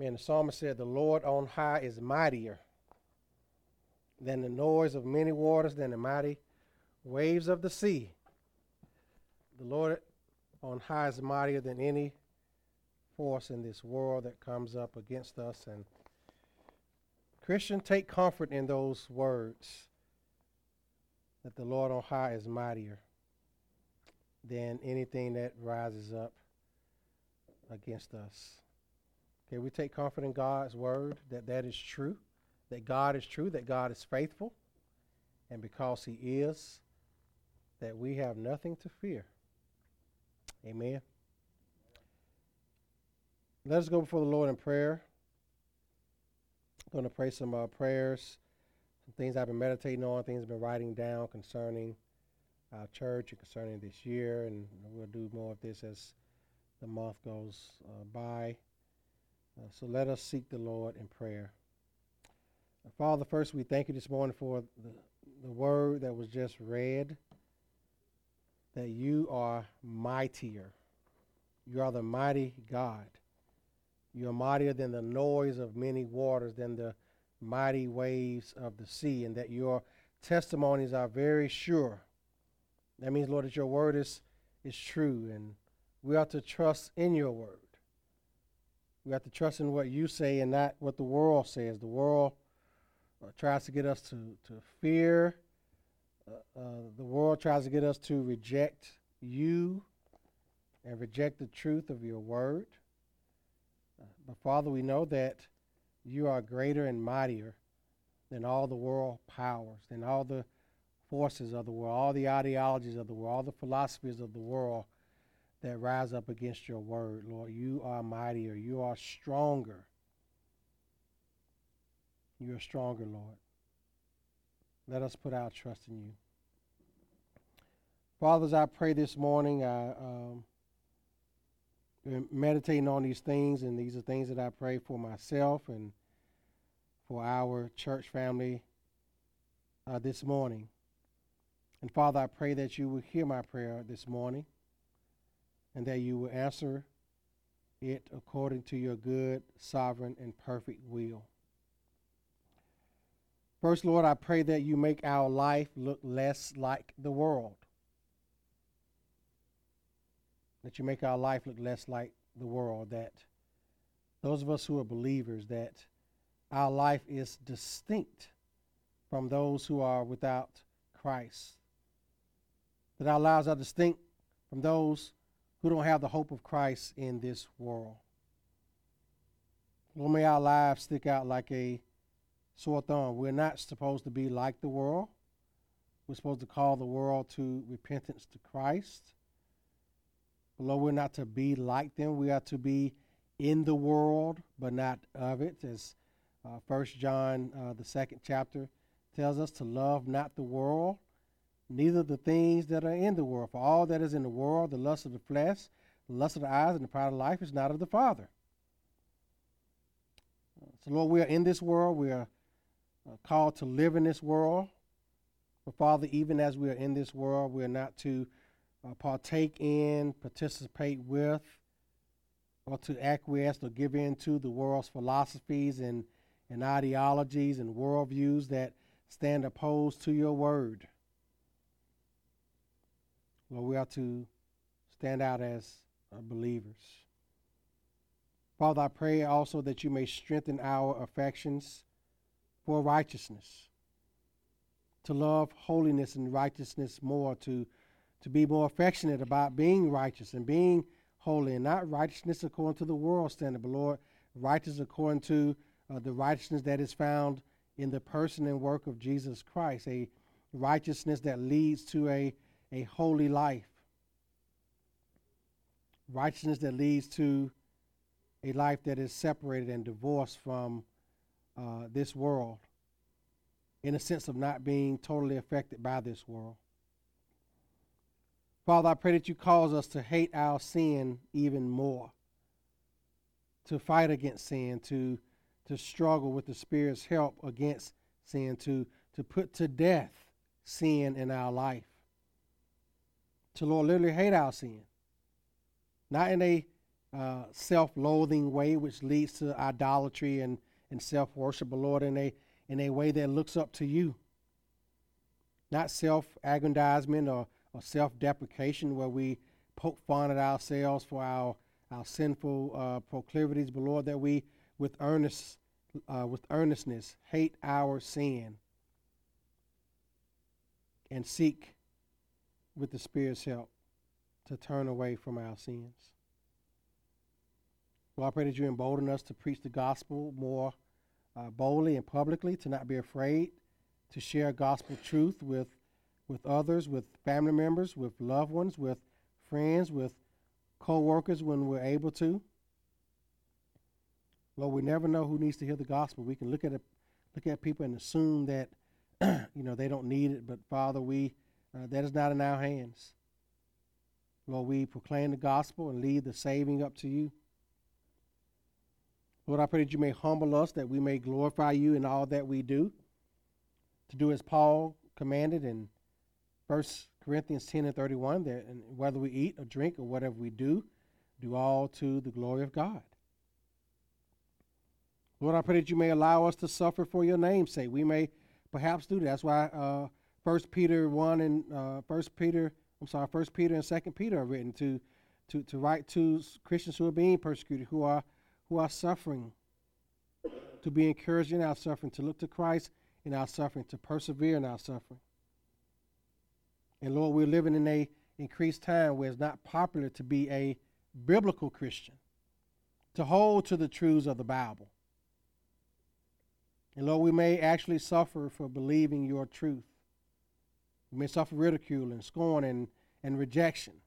Man, the psalmist said, "The Lord on high is mightier than the noise of many waters, than the mighty waves of the sea." The Lord on high is mightier than any force in this world that comes up against us. And Christian, take comfort in those words, that the Lord on high is mightier than anything that rises up against us. Okay, we take comfort in God's word, that is true, that God is true, that God is faithful, and because he is, that we have nothing to fear. Amen. Let us go before the Lord in prayer. I'm going to pray some prayers, some things I've been meditating on, things I've been writing down concerning our church and concerning this year, and we'll do more of this as the month goes by. So let us seek the Lord in prayer. Father, first we thank you this morning for the word that was just read, that you are mightier. You are the mighty God. You are mightier than the noise of many waters, than the mighty waves of the sea, and that your testimonies are very sure. That means, Lord, that your word is true, and we ought to trust in your word. We have to trust in what you say and not what the world says. The world tries to get us to fear. The world tries to get us to reject you and reject the truth of your word. But, Father, we know that you are greater and mightier than all the world powers, than all the forces of the world, all the ideologies of the world, all the philosophies of the world that rise up against your word, Lord. You are mightier. You are stronger. You are stronger, Lord. Let us put our trust in you. Fathers, I pray this morning, meditating on these things, and these are things that I pray for myself and for our church family this morning. And Father, I pray that you will hear my prayer this morning, and that you will answer it according to your good, sovereign, and perfect will. First, Lord, I pray that you make our life look less like the world. That you make our life look less like the world, that those of us who are believers, that our life is distinct from those who are without Christ, that our lives are distinct from those who don't have the hope of Christ in this world. Lord, may our lives stick out like a sore thumb. We're not supposed to be like the world. We're supposed to call the world to repentance to Christ. But Lord, we're not to be like them. We are to be in the world, but not of it. As 1 John, the second chapter, tells us to love not the world, neither the things that are in the world. For all that is in the world, the lust of the flesh, the lust of the eyes, and the pride of life, is not of the Father. So, Lord, we are in this world. We are called to live in this world. But, Father, even as we are in this world, we are not to partake in, participate with, or to acquiesce or give in to the world's philosophies and ideologies and worldviews that stand opposed to your word. Lord, we are to stand out as believers. Father, I pray also that you may strengthen our affections for righteousness, to love holiness and righteousness more, to be more affectionate about being righteous and being holy, and not righteousness according to the world standard, but, Lord, righteous according to the righteousness that is found in the person and work of Jesus Christ, a righteousness that leads to a holy life, righteousness that leads to a life that is separated and divorced from this world, in a sense of not being totally affected by this world. Father, I pray that you cause us to hate our sin even more, to fight against sin, to struggle with the Spirit's help against sin, to put to death sin in our life. To, Lord, literally hate our sin, not in a self-loathing way, which leads to idolatry and self-worship, Lord, in a way that looks up to you. Not self-aggrandizement or self-deprecation where we poke fun at ourselves for our sinful proclivities, but Lord, that we with earnestness hate our sin and seek with the Spirit's help to turn away from our sins. Lord, I pray that you embolden us to preach the gospel more boldly and publicly, to not be afraid to share gospel truth with others, with family members, with loved ones, with friends, with co-workers when we're able to. Lord, we never know who needs to hear the gospel. We can look at people and assume that they don't need it, but Father, that is not in our hands. Lord, we proclaim the gospel and leave the saving up to you. Lord, I pray that you may humble us, that we may glorify you in all that we do, to do as Paul commanded in 1 Corinthians 10:31, that and whether we eat or drink or whatever we do, do all to the glory of God. Lord, I pray that you may allow us to suffer for your name's sake. We may perhaps do that. That's why 1 Peter and 2 Peter are written to write to Christians who are being persecuted, who are suffering, to be encouraged in our suffering, to look to Christ in our suffering, to persevere in our suffering. And Lord, we're living in an increased time where it's not popular to be a biblical Christian, to hold to the truths of the Bible. And Lord, we may actually suffer for believing your truth. We may suffer ridicule and scorn and rejection.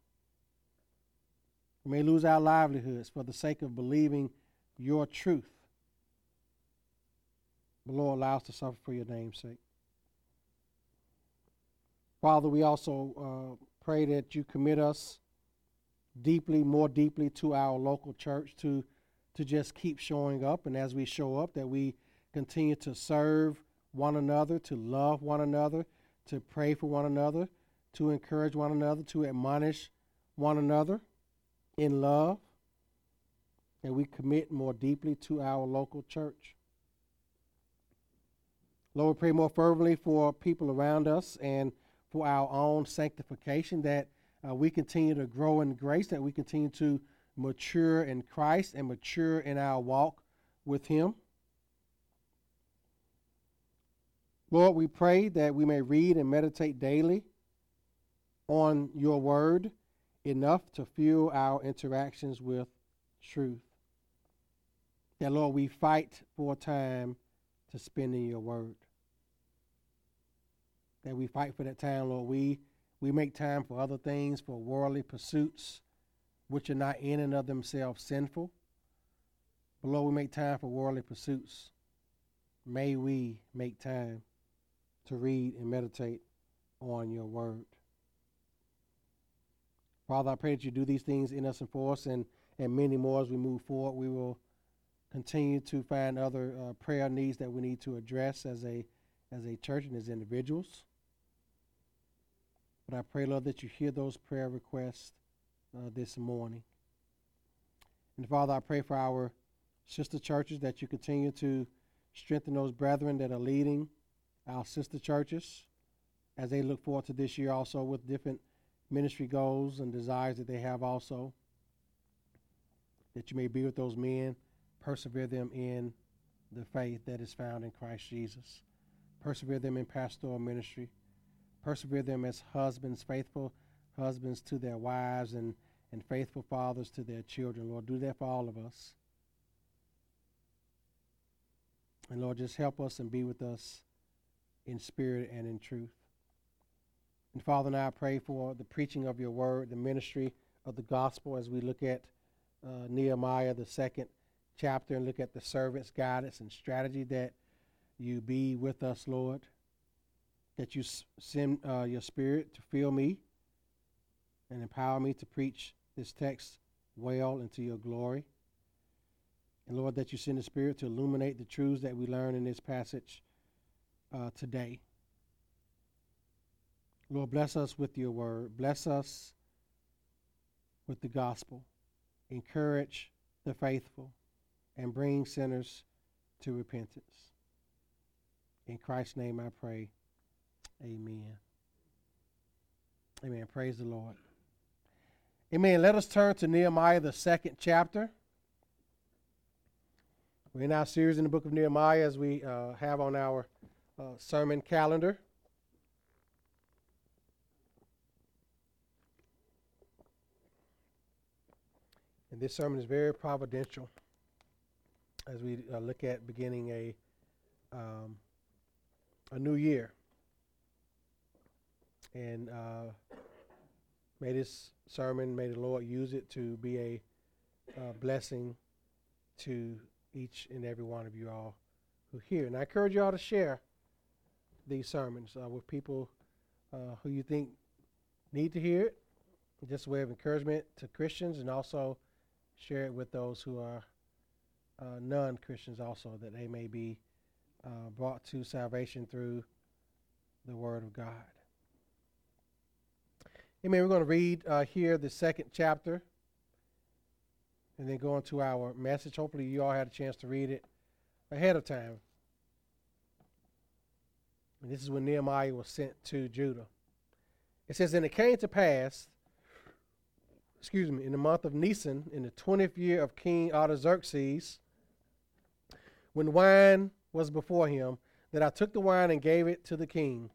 We may lose our livelihoods for the sake of believing your truth. But Lord, allow us to suffer for your name's sake. Father, we also pray that you commit us more deeply to our local church, to just keep showing up. And as we show up, that we continue to serve one another, to love one another, to pray for one another, to encourage one another, to admonish one another in love, and we commit more deeply to our local church. Lord, we pray more fervently for people around us and for our own sanctification, that we continue to grow in grace, that we continue to mature in Christ and mature in our walk with him. Lord, we pray that we may read and meditate daily on your word enough to fuel our interactions with truth. That, Lord, we fight for time to spend in your word. That we fight for that time, Lord. We make time for other things, for worldly pursuits, which are not in and of themselves sinful. But, Lord, we make time for worldly pursuits. May we make time to read and meditate on your word. Father, I pray that you do these things in us and for us, and many more as we move forward. We will continue to find other prayer needs that we need to address as a church and as individuals. But I pray, Lord, that you hear those prayer requests this morning. And Father, I pray for our sister churches, that you continue to strengthen those brethren that are leading our sister churches as they look forward to this year also with different ministry goals and desires that they have also, that you may be with those men, persevere them in the faith that is found in Christ Jesus. Persevere them in pastoral ministry. Persevere them as husbands, faithful husbands to their wives and faithful fathers to their children. Lord, do that for all of us. And Lord, just help us and be with us in spirit and in truth. And Father, now I pray for the preaching of your word, the ministry of the gospel, as we look at Nehemiah, the 2nd chapter, and look at the servant's guidance and strategy, that you be with us, Lord, that you send your spirit to fill me and empower me to preach this text well into your glory. And Lord, that you send the Spirit to illuminate the truths that we learn in this passage today. Lord, bless us with your word. Bless us with the gospel. encourage the faithful, and bring sinners to repentance. In Christ's name I pray. Amen. Amen. Praise the Lord. Amen. Let us turn to Nehemiah, the second chapter. We're in our series in the book of Nehemiah, as we have on our sermon calendar. And this sermon is very providential as we look at beginning a new year. And may this sermon, may the Lord use it to be a blessing to each and every one of you all who hear. And I encourage you all to share these sermons with people who you think need to hear it. Just a way of encouragement to Christians, and also share it with those who are non-Christians also, that they may be brought to salvation through the Word of God. Amen. We're going to read here the second chapter and then go into our message. Hopefully you all had a chance to read it ahead of time. And this is when Nehemiah was sent to Judah. It says, and it came to pass, in the month of Nisan, in the 20th year of King Artaxerxes, when wine was before him, that I took the wine and gave it to the king.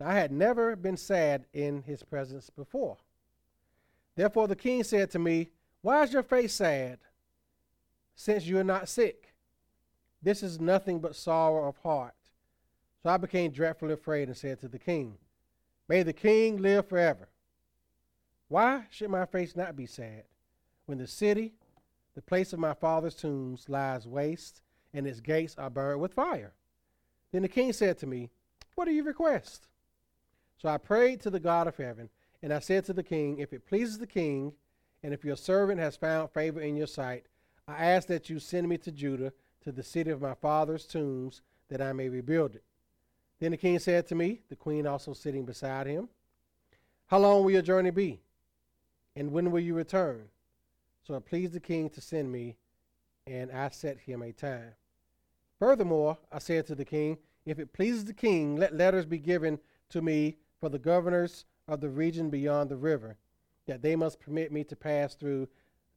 Now, I had never been sad in his presence before. Therefore the king said to me, why is your face sad, since you are not sick? This is nothing but sorrow of heart. So I became dreadfully afraid and said to the king, may the king live forever. Why should my face not be sad, when the city, the place of my father's tombs, lies waste, and its gates are burned with fire? Then the king said to me, what do you request? So I prayed to the God of heaven, and I said to the king, if it pleases the king, and if your servant has found favor in your sight, I ask that you send me to Judah, to the city of my father's tombs, that I may rebuild it. Then the king said to me, the queen also sitting beside him, how long will your journey be? And when will you return? So it pleased the king to send me, and I set him a time. Furthermore, I said to the king, if it pleases the king, let letters be given to me for the governors of the region beyond the river, that they must permit me to pass through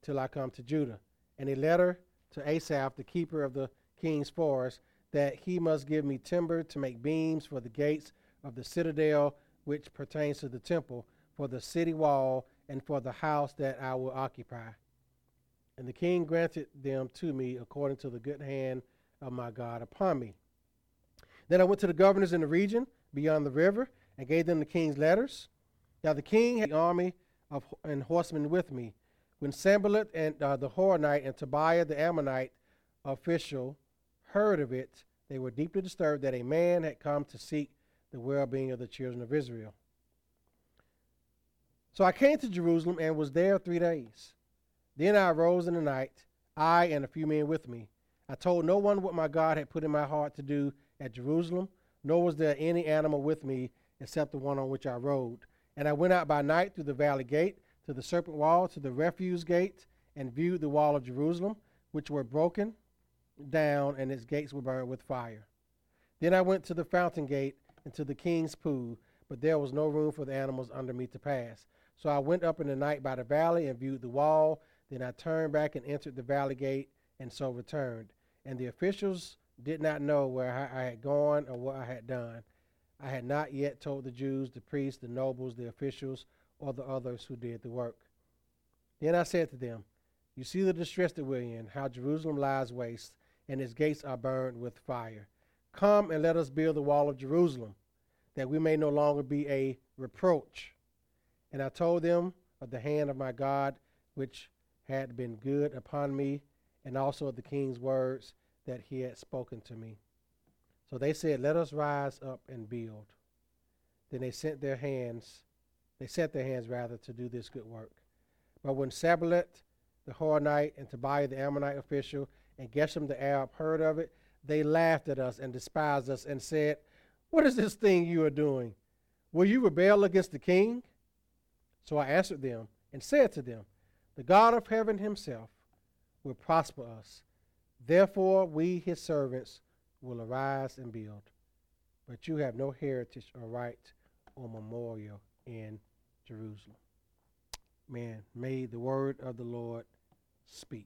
till I come to Judah. And a letter to Asaph, the keeper of the king's forest, that he must give me timber to make beams for the gates of the citadel, which pertains to the temple, for the city wall, and for the house that I will occupy. And the king granted them to me according to the good hand of my God upon me. Then I went to the governors in the region beyond the river and gave them the king's letters. Now the king had the army and horsemen with me. When Sanballat and the Horonite and Tobiah the Ammonite official heard of it, they were deeply disturbed that a man had come to seek the well-being of the children of Israel. So I came to Jerusalem and was there 3 days. Then I arose in the night, I and a few men with me. I told no one what my God had put in my heart to do at Jerusalem, nor was there any animal with me except the one on which I rode. And I went out by night through the valley gate, to the serpent wall, to the refuse gate, and viewed the wall of Jerusalem, which were broken down, and its gates were burned with fire. Then I went to the fountain gate and to the king's pool, but there was no room for the animals under me to pass. So I went up in the night by the valley and viewed the wall. Then I turned back and entered the valley gate, and so returned. And the officials did not know where I had gone or what I had done. I had not yet told the Jews, the priests, the nobles, the officials, or the others who did the work. Then I said to them, you see the distress that we're in, how Jerusalem lies waste, and its gates are burned with fire. Come and let us build the wall of Jerusalem, that we may no longer be a reproach. And I told them of the hand of my God, which had been good upon me, and also of the king's words that he had spoken to me. So they said, let us rise up and build. Then they set their hands to do this good work. But when Sanballat the Horonite, and Tobiah the Ammonite official, and Geshem the Arab heard of it, they laughed at us and despised us and said, what is this thing you are doing? Will you rebel against the king? So I answered them and said to them, The God of heaven himself will prosper us. Therefore, we, his servants, will arise and build. But you have no heritage or right or memorial in Jerusalem. Man, may the word of the Lord speak.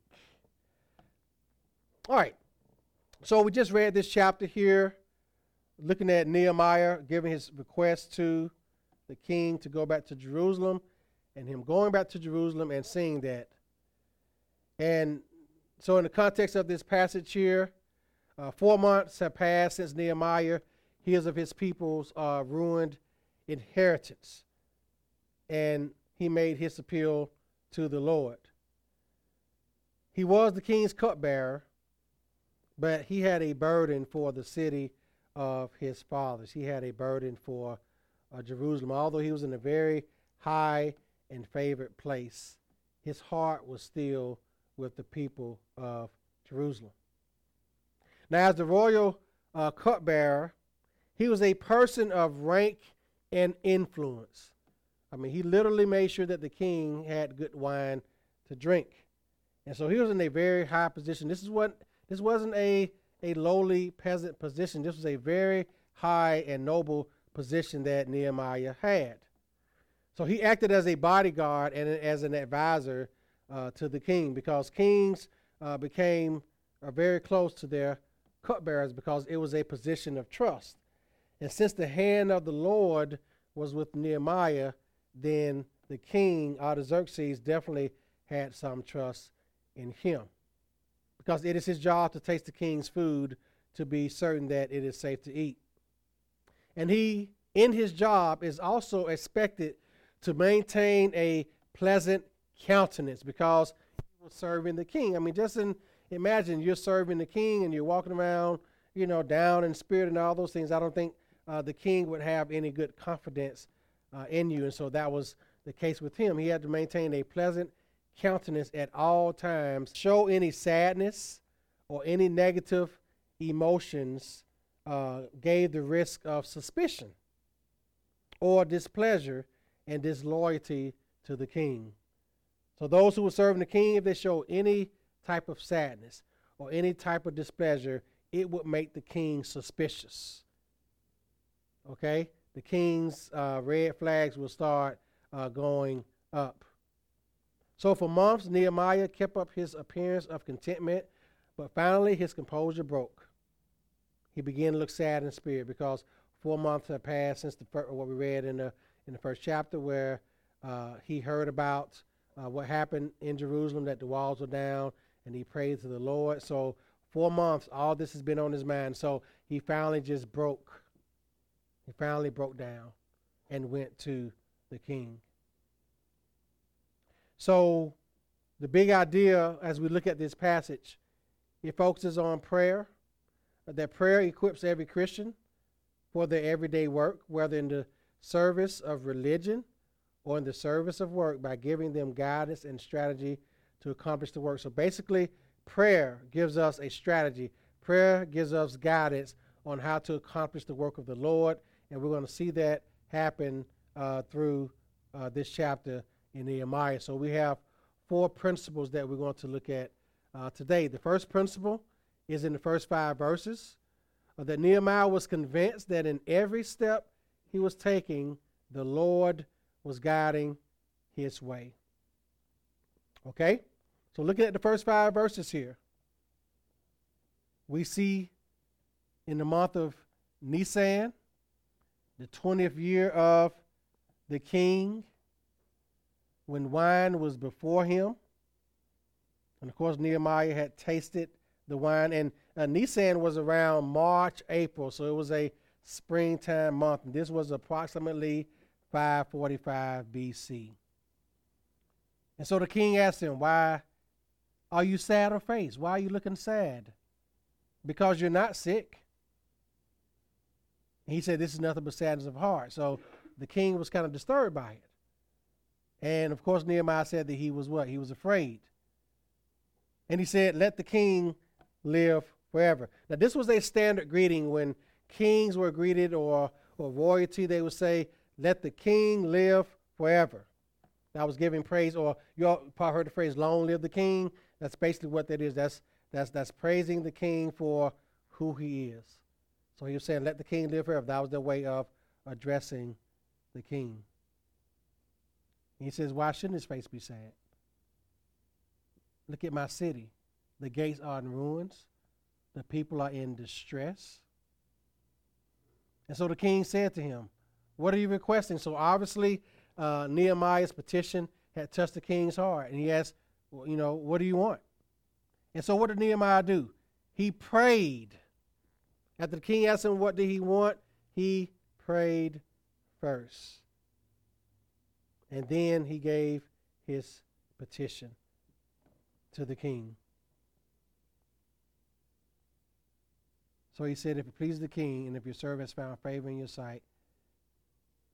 All right. So we just read this chapter here, looking at Nehemiah giving his request to the king to go back to Jerusalem, and him going back to Jerusalem and seeing that. And so in the context of this passage here, 4 months have passed since Nehemiah hears of his people's ruined inheritance, and he made his appeal to the Lord. He was the king's cupbearer, but he had a burden for the city of his fathers. He had a burden for Jerusalem. Although he was in a very high and favored place, his heart was still with the people of Jerusalem. Now, as the royal cupbearer, he was a person of rank and influence. I mean, he literally made sure that the king had good wine to drink. And so he was in a very high position. This wasn't a lowly peasant position. This was a very high and noble position that Nehemiah had. So he acted as a bodyguard and as an advisor to the king, because kings became very close to their cupbearers, because it was a position of trust. And since the hand of the Lord was with Nehemiah, then the king, Artaxerxes, definitely had some trust in him, because it is his job to taste the king's food to be certain that it is safe to eat. And he, in his job, is also expected to maintain a pleasant countenance, because he was serving the king. I mean, just imagine you're serving the king and you're walking around, you know, down in spirit and all those things. I don't think the king would have any good confidence in you. And so that was the case with him. He had to maintain a pleasant countenance at all times, show any sadness or any negative emotions, gave the risk of suspicion or displeasure and disloyalty to the king. So those who were serving the king, if they showed any type of sadness or any type of displeasure, it would make the king suspicious. Okay? The king's red flags will start going up. So for months, Nehemiah kept up his appearance of contentment, but finally his composure broke. He began to look sad in spirit, because 4 months had passed since what we read in the first chapter, where he heard about what happened in Jerusalem, that the walls were down, and he prayed to the Lord. So 4 months, all this has been on his mind. So he finally just broke. He finally broke down and went to the king. So the big idea as we look at this passage, it focuses on prayer, that prayer equips every Christian for their everyday work, whether in the service of religion or in the service of work, by giving them guidance and strategy to accomplish the work. So basically, prayer gives us a strategy. Prayer gives us guidance on how to accomplish the work of the Lord, and we're going to see that happen through this chapter in Nehemiah. So we have 4 principles that we're going to look at today. The first principle is in the first 5 verses, that Nehemiah was convinced that in every step he was taking, the Lord was guiding his way. Okay? So looking at the first 5 verses here, we see in the month of Nisan, the 20th year of the king, when wine was before him. And of course, Nehemiah had tasted the wine. And Nisan was around March, April, so it was a springtime month. And this was approximately 545 B.C. And so the king asked him, "Why are you sad of face? Why are you looking sad? Because you're not sick." And he said, "This is nothing but sadness of heart." So the king was kind of disturbed by it. And, of course, Nehemiah said that he was what? He was afraid. And he said, "Let the king live forever." Now, this was a standard greeting. When kings were greeted or royalty, they would say, "Let the king live forever." I was giving praise, or you all probably heard the phrase, long live the king. That's basically what that is. That's praising the king for who he is. So he was saying, let the king live forever. That was their way of addressing the king. He says, why shouldn't his face be sad? Look at my city. The gates are in ruins. The people are in distress. And so the king said to him, what are you requesting? So obviously Nehemiah's petition had touched the king's heart. And he asked, well, you know, what do you want? And so what did Nehemiah do? He prayed. After the king asked him what did he want, he prayed first. And then he gave his petition to the king. So he said, if it pleases the king, and if your servant has found favor in your sight,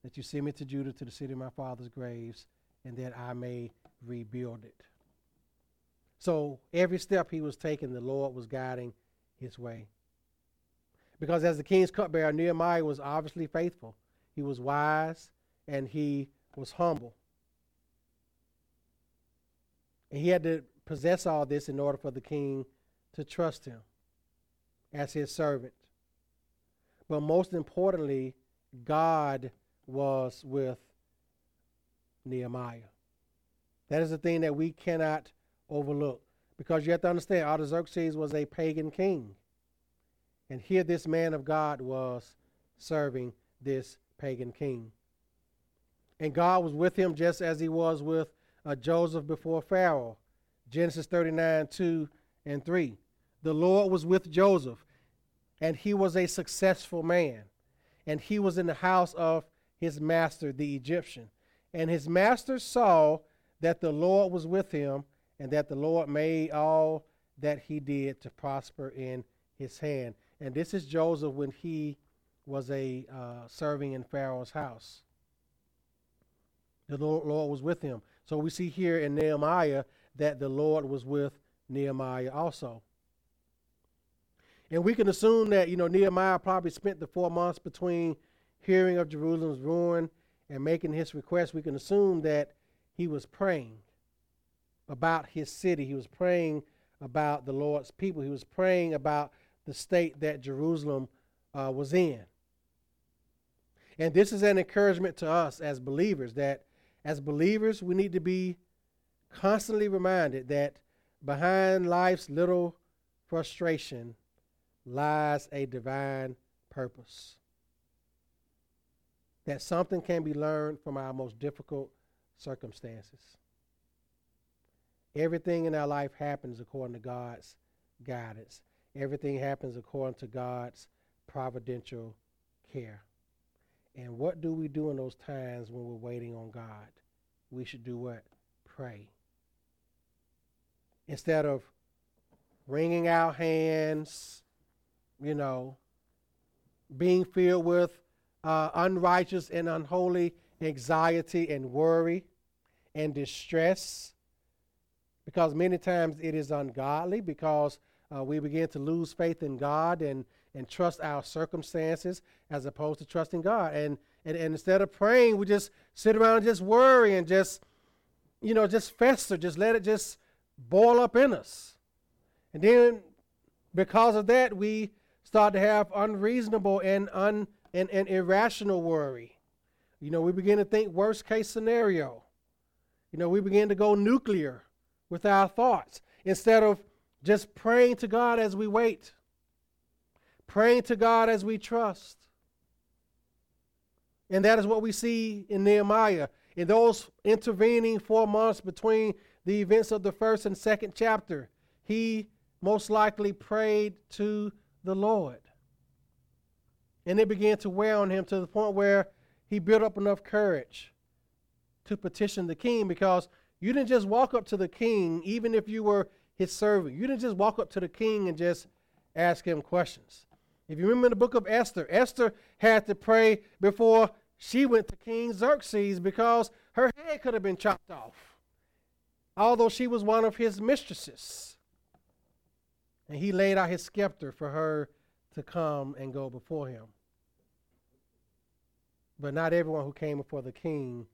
that you send me to Judah, to the city of my father's graves, and that I may rebuild it. So every step he was taking, the Lord was guiding his way. Because as the king's cupbearer, Nehemiah was obviously faithful. He was wise, and he was humble. And he had to possess all this in order for the king to trust him as his servant. But most importantly, God was with Nehemiah. That is the thing that we cannot overlook, because you have to understand, Artaxerxes was a pagan king. And here this man of God was serving this pagan king. And God was with him just as he was with Joseph before Pharaoh. Genesis 39:2-3. The Lord was with Joseph, and he was a successful man, and he was in the house of his master, the Egyptian. And his master saw that the Lord was with him, and that the Lord made all that he did to prosper in his hand. And this is Joseph when he was serving in Pharaoh's house. The Lord was with him. So we see here in Nehemiah that the Lord was with Nehemiah also. And we can assume that, you know, Nehemiah probably spent the 4 months between hearing of Jerusalem's ruin and making his request. We can assume that he was praying about his city. He was praying about the Lord's people. He was praying about the state that Jerusalem was in. And this is an encouragement to us as believers, that as believers, we need to be constantly reminded that behind life's little frustration lies a divine purpose. That something can be learned from our most difficult circumstances. Everything in our life happens according to God's guidance. Everything happens according to God's providential care. And what do we do in those times when we're waiting on God? We should do what? Pray. Instead of wringing our hands, you know, being filled with unrighteous and unholy anxiety and worry and distress, because many times it is ungodly, because we begin to lose faith in God and trust our circumstances as opposed to trusting God. And instead of praying, we just sit around and just worry and just, you know, just fester, just let it just boil up in us. And then because of that, we start to have unreasonable and irrational worry. You know, we begin to think worst case scenario. You know, we begin to go nuclear with our thoughts instead of just praying to God as we wait, praying to God as we trust. And that is what we see in Nehemiah. In those intervening 4 months between the events of the first and second chapter, he most likely prayed to the Lord. And it began to wear on him to the point where he built up enough courage to petition the king, because you didn't just walk up to the king, even if you were his servant. You didn't just walk up to the king and just ask him questions. If you remember the book of Esther, Esther had to pray before she went to King Xerxes because her head could have been chopped off, although she was one of his mistresses. And he laid out his scepter for her to come and go before him. But not everyone who came before the king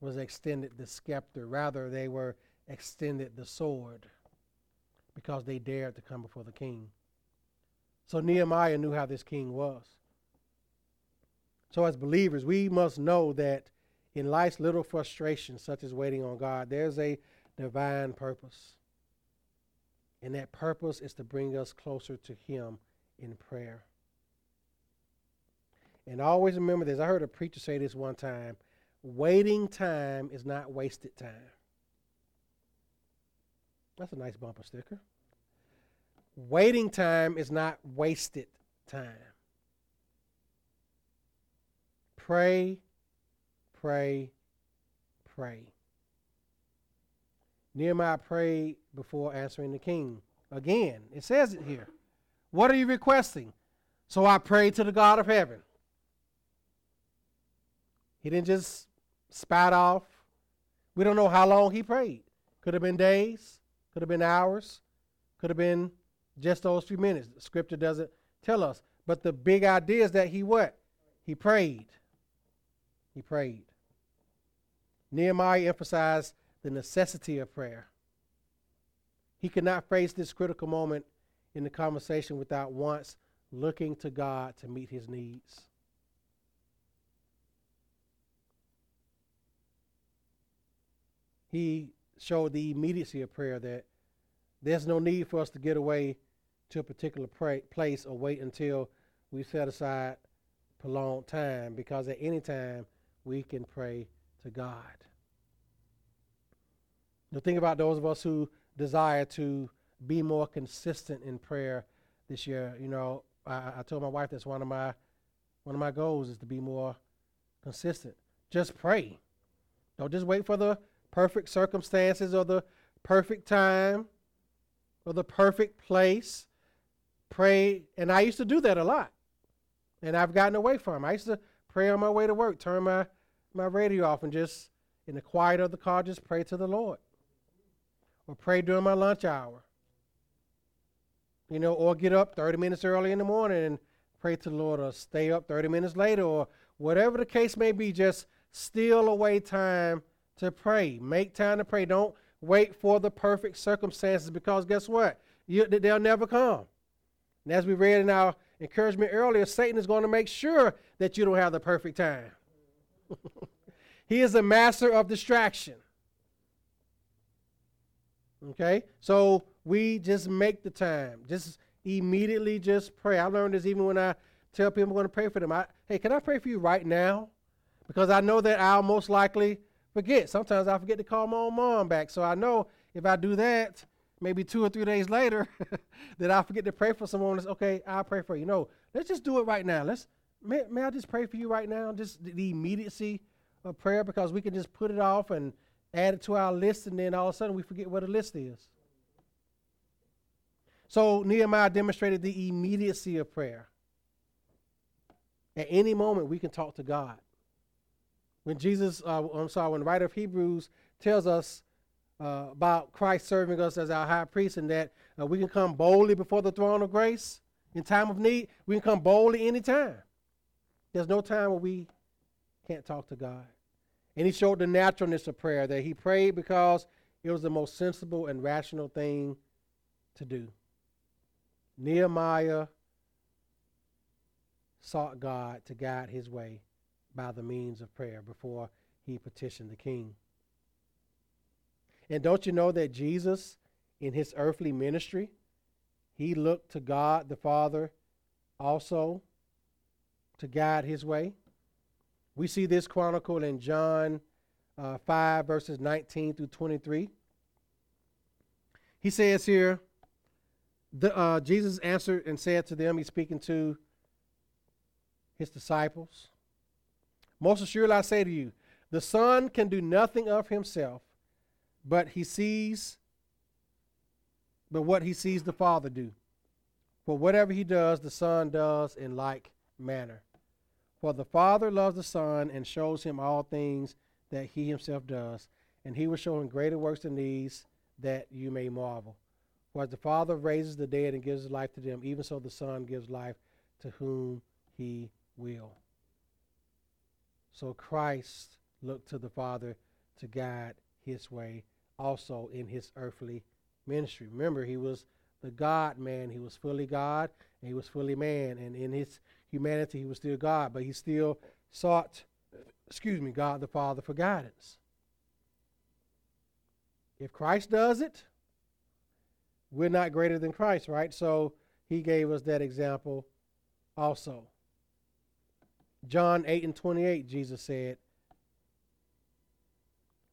was extended the scepter. Rather, they were extended the sword because they dared to come before the king. So Nehemiah knew how this king was. So as believers, we must know that in life's little frustrations, such as waiting on God, there's a divine purpose. And that purpose is to bring us closer to Him in prayer. And always remember this. I heard a preacher say this one time. Waiting time is not wasted time. That's a nice bumper sticker. Waiting time is not wasted time. Pray, pray, pray. Nehemiah prayed before answering the king. Again, it says it here. What are you requesting? So I prayed to the God of heaven. He didn't just spout off. We don't know how long he prayed. Could have been days, could have been hours, could have been just those few minutes. The scripture doesn't tell us. But the big idea is that he what? He prayed. He prayed. Nehemiah emphasized the necessity of prayer. He could not face this critical moment in the conversation without once looking to God to meet his needs. He showed the immediacy of prayer, that there's no need for us to get away to a particular place or wait until we set aside prolonged time, because at any time we can pray to God. Now think about those of us who desire to be more consistent in prayer this year. You know, I told my wife that's one of my goals is to be more consistent. Just pray. Don't just wait for the perfect circumstances or the perfect time or the perfect place. Pray. And I used to do that a lot. And I've gotten away from it. I used to pray on my way to work, turn my radio off, and just in the quiet of the car, just pray to the Lord. Or pray during my lunch hour. You know, or get up 30 minutes early in the morning and pray to the Lord, or stay up 30 minutes later, or whatever the case may be, just steal away time to pray. Make time to pray. Don't wait for the perfect circumstances, because guess what? They'll never come. And as we read in our encouragement earlier, Satan is going to make sure that you don't have the perfect time. He is a master of distraction. Okay? So we just make the time. Just immediately just pray. I learned this even when I tell people I'm going to pray for them. Hey, can I pray for you right now? Because I know that I'll most likely forget. Sometimes I forget to call my own mom back. So I know if I do that, maybe 2 or 3 days later, that I forget to pray for someone. That's okay, I'll pray for you. No, let's just do it right now. May I just pray for you right now? Just the immediacy of prayer, because we can just put it off and add it to our list, and then all of a sudden we forget what a list is. So Nehemiah demonstrated the immediacy of prayer. At any moment we can talk to God. When the writer of Hebrews tells us about Christ serving us as our high priest, and that we can come boldly before the throne of grace in time of need, we can come boldly anytime. There's no time where we can't talk to God. And he showed the naturalness of prayer, that he prayed because it was the most sensible and rational thing to do. Nehemiah sought God to guide his way by the means of prayer before he petitioned the king. And don't you know that Jesus, in his earthly ministry, he looked to God the Father also to guide his way? We see this chronicled in John 5, verses 19 through 23. He says here, Jesus answered and said to them, he's speaking to his disciples, "Most assuredly I say to you, the Son can do nothing of himself, but what he sees the Father do. For whatever he does, the Son does in like manner. For the Father loves the Son and shows him all things that he himself does, and he will show him greater works than these, that you may marvel. For as the Father raises the dead and gives life to them, even so the Son gives life to whom he will." So Christ looked to the Father to guide his way also in his earthly ministry. Remember, he was the God-man. He was fully God and he was fully man. And in his humanity, he was still God, but he still sought, God the Father for guidance. If Christ does it, we're not greater than Christ, right? So he gave us that example also. John 8:28, Jesus said,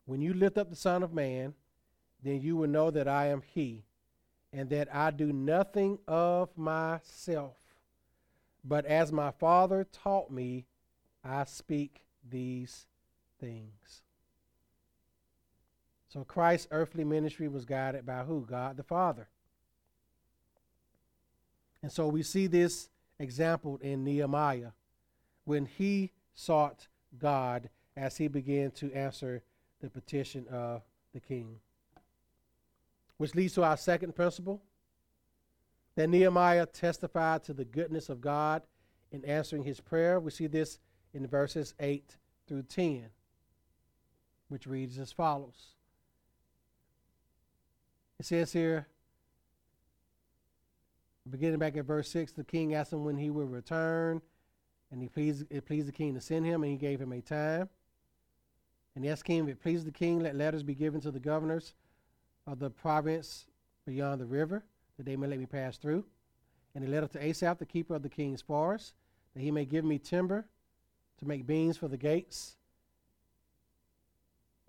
"When you lift up the Son of Man, then you will know that I am he, and that I do nothing of myself. But as my Father taught me, I speak these things." So Christ's earthly ministry was guided by who? God the Father. And so we see this exampled in Nehemiah when he sought God as he began to answer the petition of the king. Which leads to our second principle, that Nehemiah testified to the goodness of God in answering his prayer. We see this in verses 8 through 10, which reads as follows. It says here, beginning back at verse 6, the king asked him when he would return, and it pleased the king to send him, and he gave him a time. And he asked him, if it pleased the king, let letters be given to the governors of the province beyond the river, that they may let me pass through. And a letter to Asaph, the keeper of the king's forest, that he may give me timber to make beams for the gates,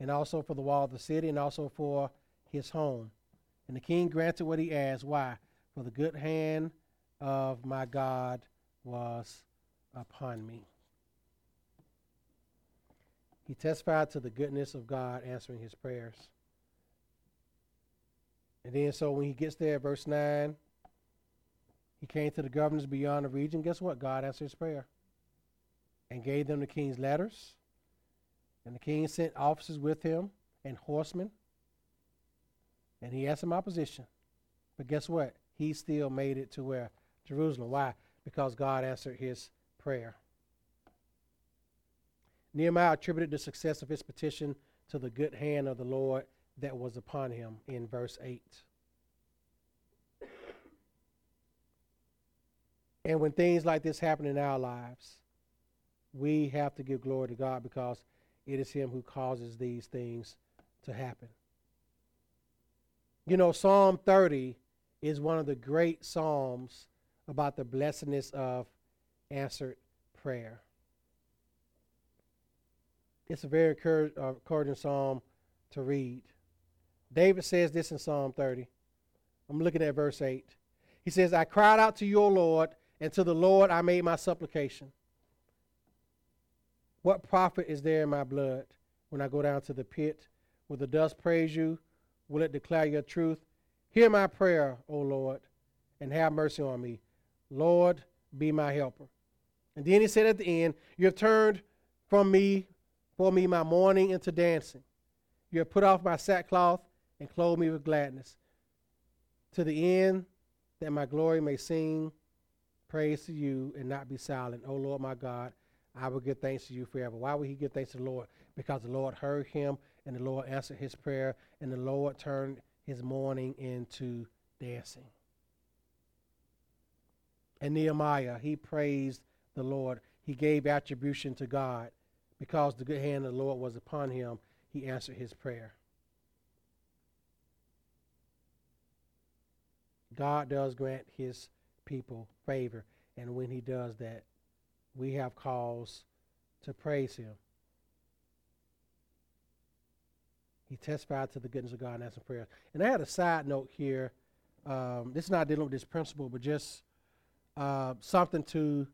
and also for the wall of the city, and also for his home. And the king granted what he asked. Why? For the good hand of my God was upon me. He testified to the goodness of God answering his prayers. And then so when he gets there, verse 9, he came to the governors beyond the region. Guess what? God answered his prayer and gave them the king's letters. And the king sent officers with him and horsemen. And he had some opposition. But guess what? He still made it to where? Jerusalem. Why? Because God answered his prayer. Nehemiah attributed the success of his petition to the good hand of the Lord that was upon him in verse 8. And when things like this happen in our lives, we have to give glory to God because it is him who causes these things to happen. You know, Psalm 30 is one of the great psalms about the blessedness of answered prayer. It's a very encouraging psalm to read. David says this in Psalm 30. I'm looking at verse 8. He says, "I cried out to your Lord, and to the Lord I made my supplication. What profit is there in my blood when I go down to the pit? Will the dust praise you? Will it declare your truth? Hear my prayer, O Lord, and have mercy on me. Lord, be my helper." And then he said at the end, "You have turned for me my mourning into dancing. You have put off my sackcloth and clothed me with gladness, to the end that my glory may sing praise to you and not be silent. O Lord, my God, I will give thanks to you forever." Why would he give thanks to the Lord? Because the Lord heard him, and the Lord answered his prayer, and the Lord turned his mourning into dancing. And Nehemiah, he praised the Lord. He gave attribution to God because the good hand of the Lord was upon him. He answered his prayer. God does grant his people favor, and when he does that, we have cause to praise him. He testified to the goodness of God and answered prayer. And I had a side note here. This is not dealing with this principle, but just something to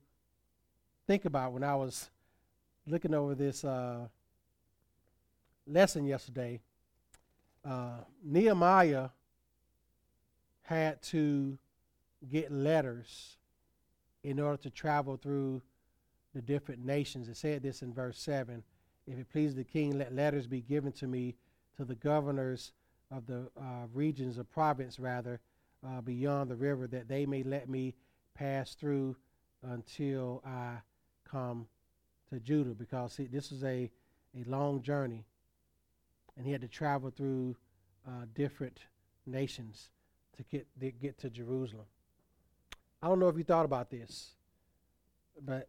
think about when I was looking over this lesson yesterday. Nehemiah had to get letters in order to travel through the different nations. It said this in verse 7. "If it pleases the king, let letters be given to me to the governors of the regions or province, beyond the river, that they may let me pass through until I come to Judah." Because this is a long journey. and he had to travel through different nations to get to Jerusalem. I don't know if you thought about this, but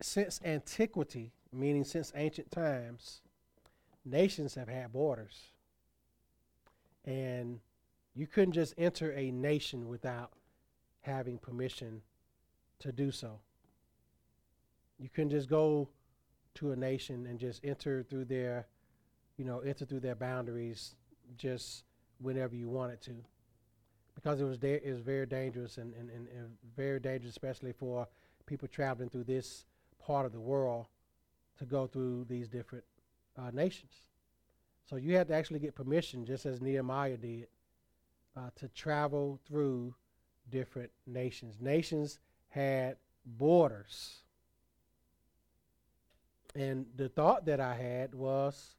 since antiquity, meaning since ancient times, nations have had borders. And you couldn't just enter a nation without having permission to do so. You couldn't just go to a nation and just enter through their boundaries just whenever you wanted to, because it was very dangerous and very dangerous, especially for people traveling through this part of the world to go through these different nations. So you had to actually get permission, just as Nehemiah did, to travel through different nations. Nations had borders. And the thought that I had was,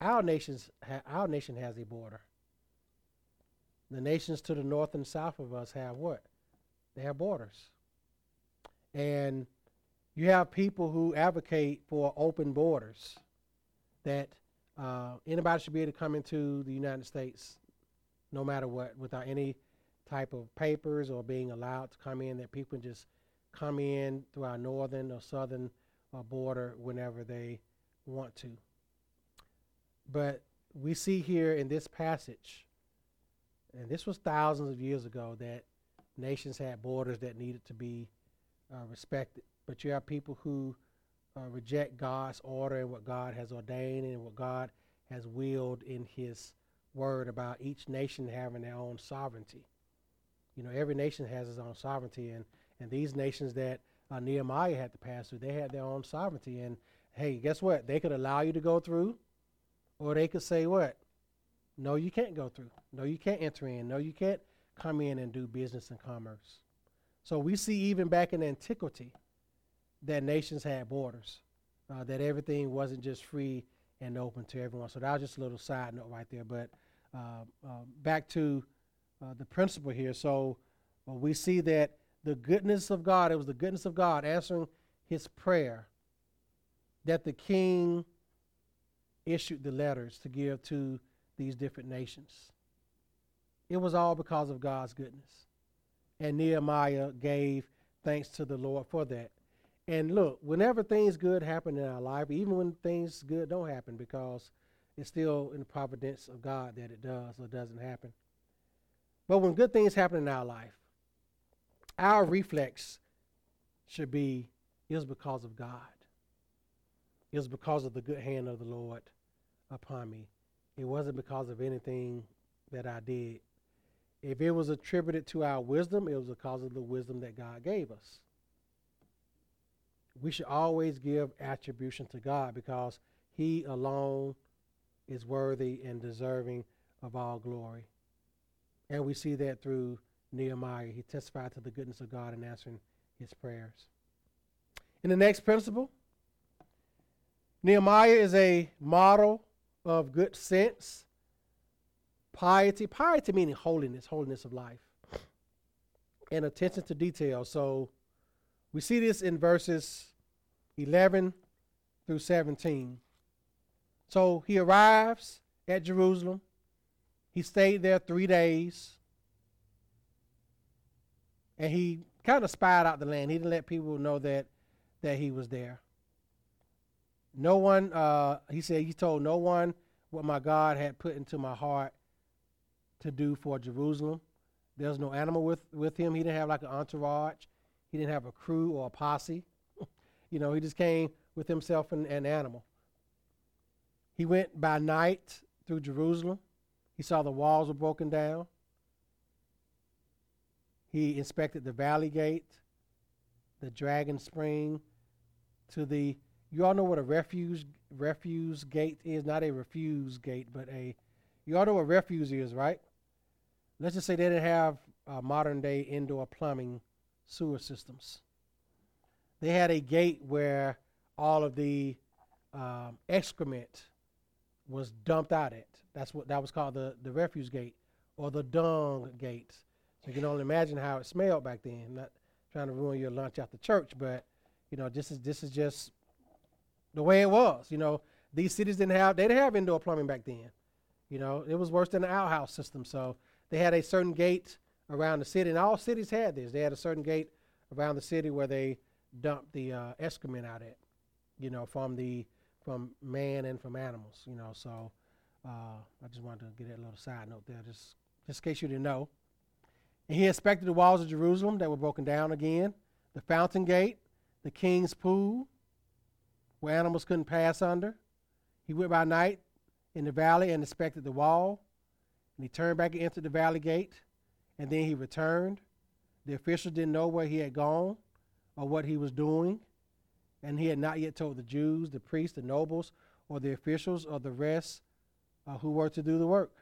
our nation has a border. The nations to the north and south of us have what? They have borders. And you have people who advocate for open borders, that anybody should be able to come into the United States no matter what, without any type of papers or being allowed to come in, that people can just come in through our northern or southern border whenever they want to. But we see here in this passage, and this was thousands of years ago, that nations had borders that needed to be respected. But you have people who reject God's order and what God has ordained and what God has willed in his word about each nation having their own sovereignty. You know, every nation has its own sovereignty, and these nations that Nehemiah had to pass through, they had their own sovereignty. And hey, guess what? They could allow you to go through, or they could say what? No, you can't go through. No, you can't enter in. No, you can't come in and do business and commerce. So we see even back in antiquity that nations had borders, that everything wasn't just free and open to everyone. So that was just a little side note right there. But back to the principle here. So we see that the goodness of God, it was the goodness of God answering his prayer that the king issued the letters to give to these different nations. It was all because of God's goodness. And Nehemiah gave thanks to the Lord for that. And look, whenever things good happen in our life, even when things good don't happen, because it's still in the providence of God that it does or doesn't happen. But when good things happen in our life, our reflex should be, is because of God. It's because of the good hand of the Lord upon me. It wasn't because of anything that I did. If it was attributed to our wisdom, it was because of the wisdom that God gave us. We should always give attribution to God, because he alone is worthy and deserving of all glory. And we see that through Nehemiah. He testified to the goodness of God in answering his prayers. In the next principle, Nehemiah is a model of good sense, piety. Piety meaning holiness, holiness of life, and attention to detail. So we see this in verses 11 through 17. So he arrives at Jerusalem. He stayed there 3 days. And he kind of spied out the land. He didn't let people know that he was there. No one, he said, he told no one what my God had put into my heart to do for Jerusalem. There's no animal with him. He didn't have like an entourage. He didn't have a crew or a posse. You know, he just came with himself and an animal. He went by night through Jerusalem. He saw the walls were broken down. He inspected the Valley Gate, the Dragon Spring, to the, you all know what a refuse gate is, not a refuse gate, but you all know what refuse is, right? Let's just say they didn't have modern day indoor plumbing sewer systems. They had a gate where all of the excrement was dumped out at. That was called the refuse gate or the dung gate. So you can only imagine how it smelled back then. I'm not trying to ruin your lunch after church, but you know, this is just the way it was. You know, These cities they didn't have indoor plumbing back then. You know, it was worse than the outhouse system. So they had a certain gate around the city, and all cities had this. They had a certain gate around the city where they dumped the excrement out at, you know, from man and from animals, you know. So I just wanted to get that little side note there, just in case you didn't know. And he inspected the walls of Jerusalem that were broken down again, the fountain gate, the king's pool, where animals couldn't pass under. He went by night in the valley and inspected the wall. And he turned back and entered the valley gate. And then he returned. The officials didn't know where he had gone or what he was doing. And he had not yet told the Jews, the priests, the nobles, or the officials, or the rest who were to do the work.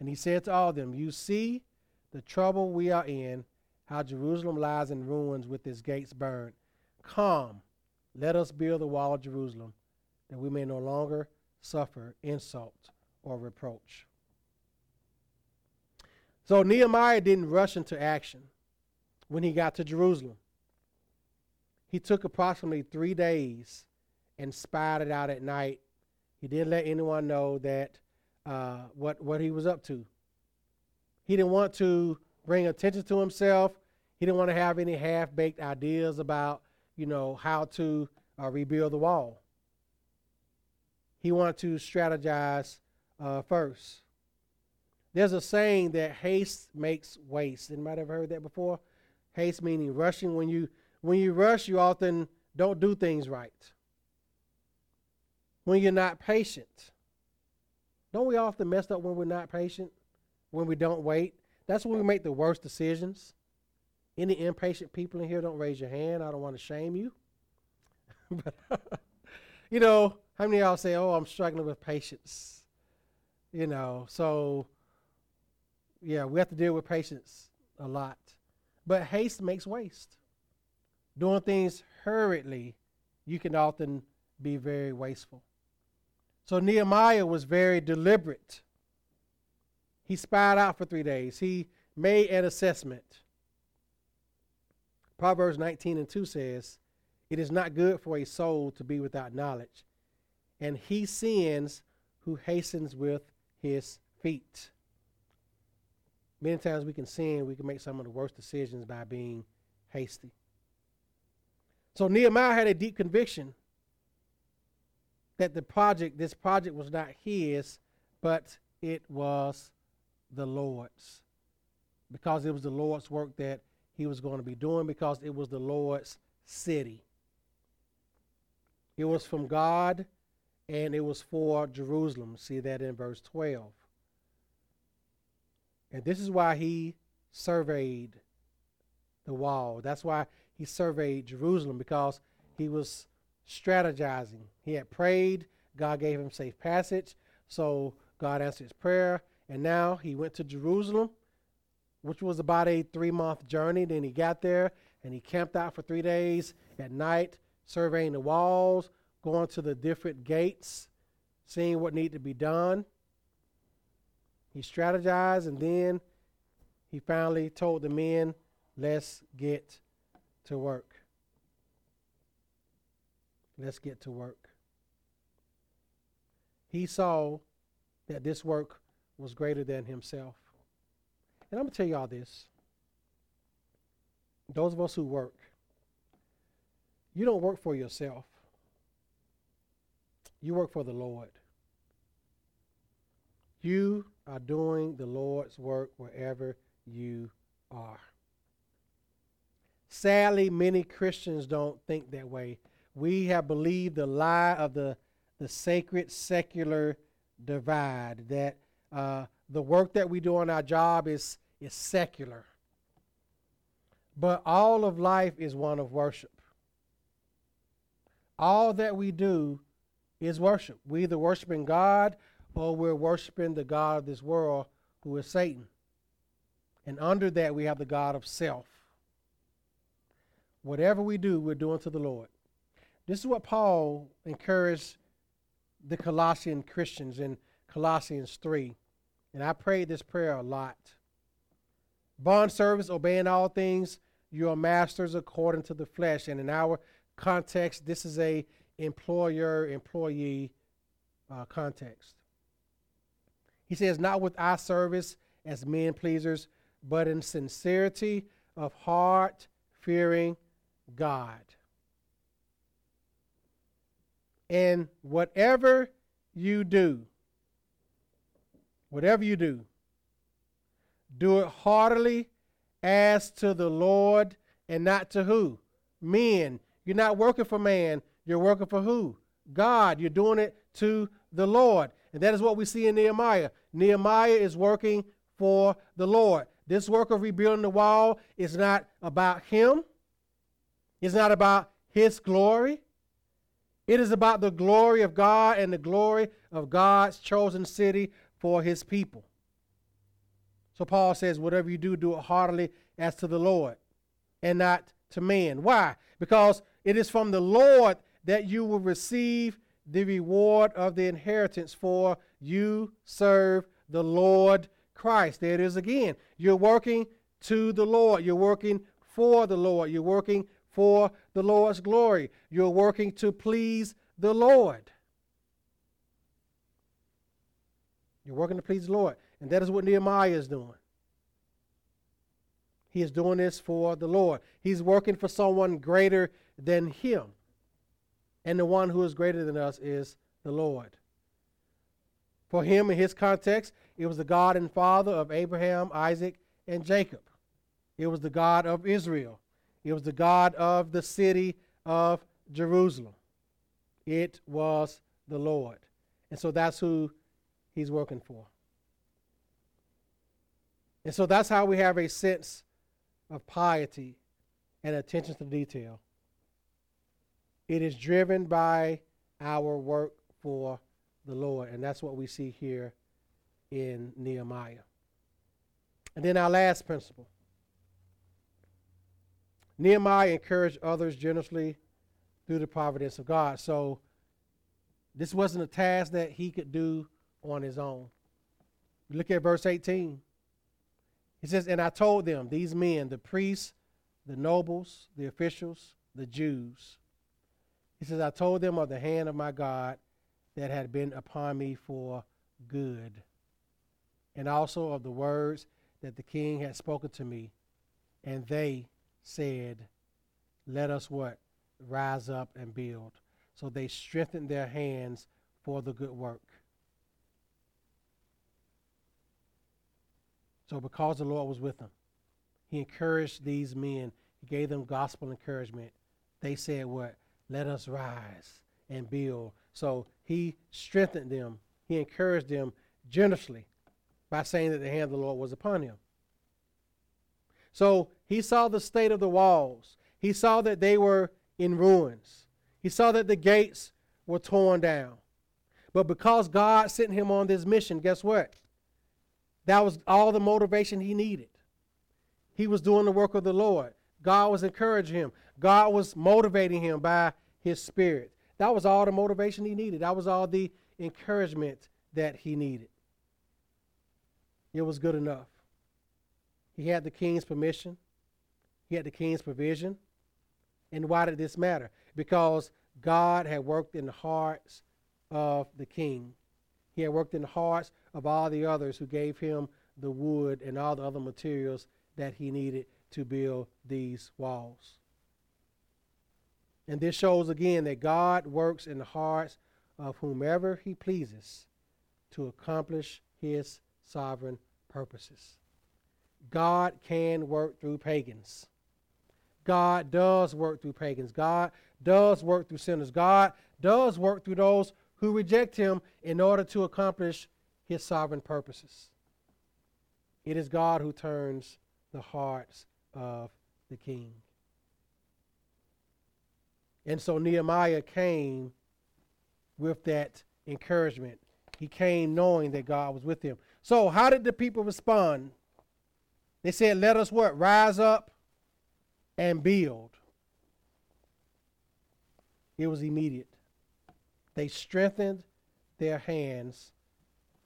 And he said to all of them, "You see the trouble we are in, how Jerusalem lies in ruins with its gates burned. Come, let us build the wall of Jerusalem, that we may no longer suffer insult or reproach." So Nehemiah didn't rush into action when he got to Jerusalem. He took approximately 3 days and spied it out at night. He didn't let anyone know that what he was up to. He didn't want to bring attention to himself. He didn't want to have any half-baked ideas about, you know, how to rebuild the wall. He wanted to strategize first. There's a saying that haste makes waste. Anybody ever heard that before? Haste meaning rushing. When you rush, you often don't do things right. When you're not patient. Don't we often mess up when we're not patient? When we don't wait? That's when we make the worst decisions. Any impatient people in here, don't raise your hand. I don't want to shame you. But, you know, how many of y'all say, "Oh, I'm struggling with patience"? You know, so, yeah, we have to deal with patience a lot. But haste makes waste. Doing things hurriedly, you can often be very wasteful. So Nehemiah was very deliberate. He spied out for 3 days. He made an assessment. Proverbs 19:2 says, "It is not good for a soul to be without knowledge, and he sins who hastens with his feet." Many times we can sin, we can make some of the worst decisions by being hasty. So Nehemiah had a deep conviction that this project was not his, but it was the Lord's, because it was the Lord's work that he was going to be doing, because it was the Lord's city. It was from God, and it was for Jerusalem. See that in verse 12. And this is why he surveyed the wall. That's why he surveyed Jerusalem, because he was strategizing. He had prayed. God gave him safe passage. So God answered his prayer. And now he went to Jerusalem, which was about a 3-month journey. Then he got there and he camped out for 3 days at night, surveying the walls, going to the different gates, seeing what needed to be done. He strategized, and then he finally told the men, "Let's get to work. Let's get to work." He saw that this work was greater than himself. And I'm going to tell you all this. Those of us who work, you don't work for yourself. You work for the Lord. You are doing the Lord's work wherever you are. Sadly, many Christians don't think that way. We have believed the lie of the sacred secular divide, that the work that we do on our job is secular. But all of life is one of worship. All that we do is worship. We're either worshiping God or we're worshiping the god of this world, who is Satan. And under that, we have the god of self. Whatever we do, we're doing to the Lord. This is what Paul encouraged the Colossian Christians in Colossians 3. And I prayed this prayer a lot. "Bondservants, obeying all things, your masters according to the flesh." And in our context, this is a employer-employee context. He says, not with eye service as men pleasers, but in sincerity of heart, fearing God. And whatever you do, do it heartily as to the Lord and not to who? Men. You're not working for man. You're working for who? God. You're doing it to the Lord. And that is what we see in Nehemiah. Nehemiah is working for the Lord. This work of rebuilding the wall is not about him. It's not about his glory. It is about the glory of God and the glory of God's chosen city for his people. So Paul says, whatever you do, do it heartily as to the Lord and not to man. Why? Because it is from the Lord that you will receive the reward of the inheritance, for you serve the Lord Christ. There it is again. You're working to the Lord. You're working for the Lord. You're working for the Lord's glory. You're working to please the Lord. You're working to please the Lord. And that is what Nehemiah is doing. He is doing this for the Lord. He's working for someone greater than him. And the one who is greater than us is the Lord. For him, in his context, it was the God and Father of Abraham, Isaac, and Jacob. It was the God of Israel. It was the God of the city of Jerusalem. It was the Lord. And so that's who he's working for. And so that's how we have a sense of piety and attention to detail. It is driven by our work for the Lord. And that's what we see here in Nehemiah. And then our last principle. Nehemiah encouraged others generously through the providence of God. So this wasn't a task that he could do on his own. Look at verse 18. He says, and I told them, these men, the priests, the nobles, the officials, the Jews. He says, I told them of the hand of my God that had been upon me for good, and also of the words that the king had spoken to me, and they said, let us what? Rise up and build. So they strengthened their hands for the good work. So because the Lord was with them, he encouraged these men. He gave them gospel encouragement. They said what? Let us rise and build. So he strengthened them. He encouraged them generously by saying that the hand of the Lord was upon him. So he saw the state of the walls. He saw that they were in ruins. He saw that the gates were torn down. But because God sent him on this mission, guess what? That was all the motivation he needed. He was doing the work of the Lord. God was encouraging him. God was motivating him by his Spirit. That was all the motivation he needed. That was all the encouragement that he needed. It was good enough. He had the king's permission. He had the king's provision. And why did this matter? Because God had worked in the hearts of the king. He had worked in the hearts of all the others who gave him the wood and all the other materials that he needed to build these walls. And this shows again that God works in the hearts of whomever he pleases to accomplish his sovereign purposes. God can work through pagans. God does work through pagans. God does work through sinners. God does work through those who reject him in order to accomplish his sovereign purposes. It is God who turns the hearts of the king. And so Nehemiah came with that encouragement. He came knowing that God was with him. So how did the people respond? They said, let us what? Rise up and build. It was immediate. They strengthened their hands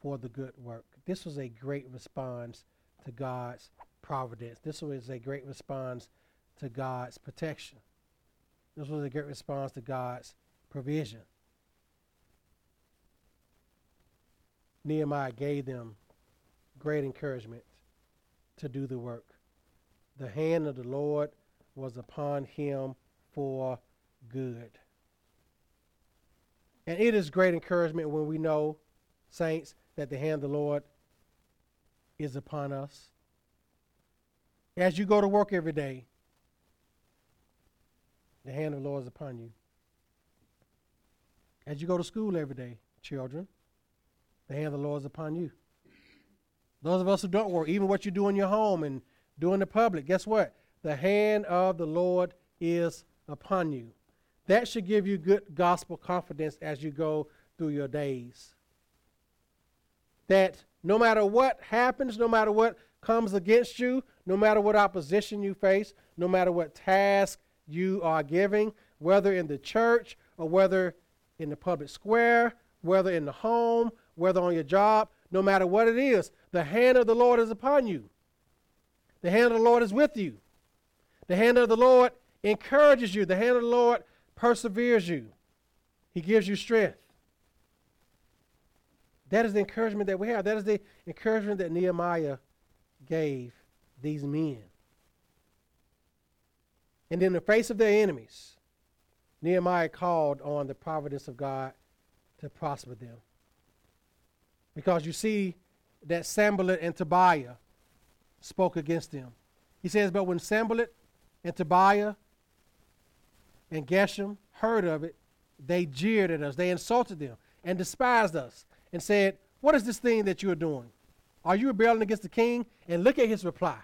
for the good work. This was a great response to God's providence. This was a great response to God's protection. This was a great response to God's provision. Nehemiah gave them great encouragement to do the work. The hand of the Lord was upon him for good. And it is great encouragement when we know, saints, that the hand of the Lord is upon us. As you go to work every day, the hand of the Lord is upon you. As you go to school every day, children, the hand of the Lord is upon you. Those of us who don't work, even what you do in your home and do in the public, guess what? The hand of the Lord is upon you. That should give you good gospel confidence as you go through your days. That no matter what happens, no matter what comes against you, no matter what opposition you face, no matter what task you are giving, whether in the church or whether in the public square, whether in the home, whether on your job, no matter what it is, the hand of the Lord is upon you. The hand of the Lord is with you. The hand of the Lord encourages you. The hand of the Lord perseveres you. He gives you strength. That is the encouragement that we have. That is the encouragement that Nehemiah gave these men. And in the face of their enemies, Nehemiah called on the providence of God to prosper them. Because you see that Sanballat and Tobiah spoke against them. He says, but when Sanballat and Tobiah and Geshem heard of it, they jeered at us. They insulted them and despised us and said, what is this thing that you are doing? Are you rebelling against the king? And look at his reply.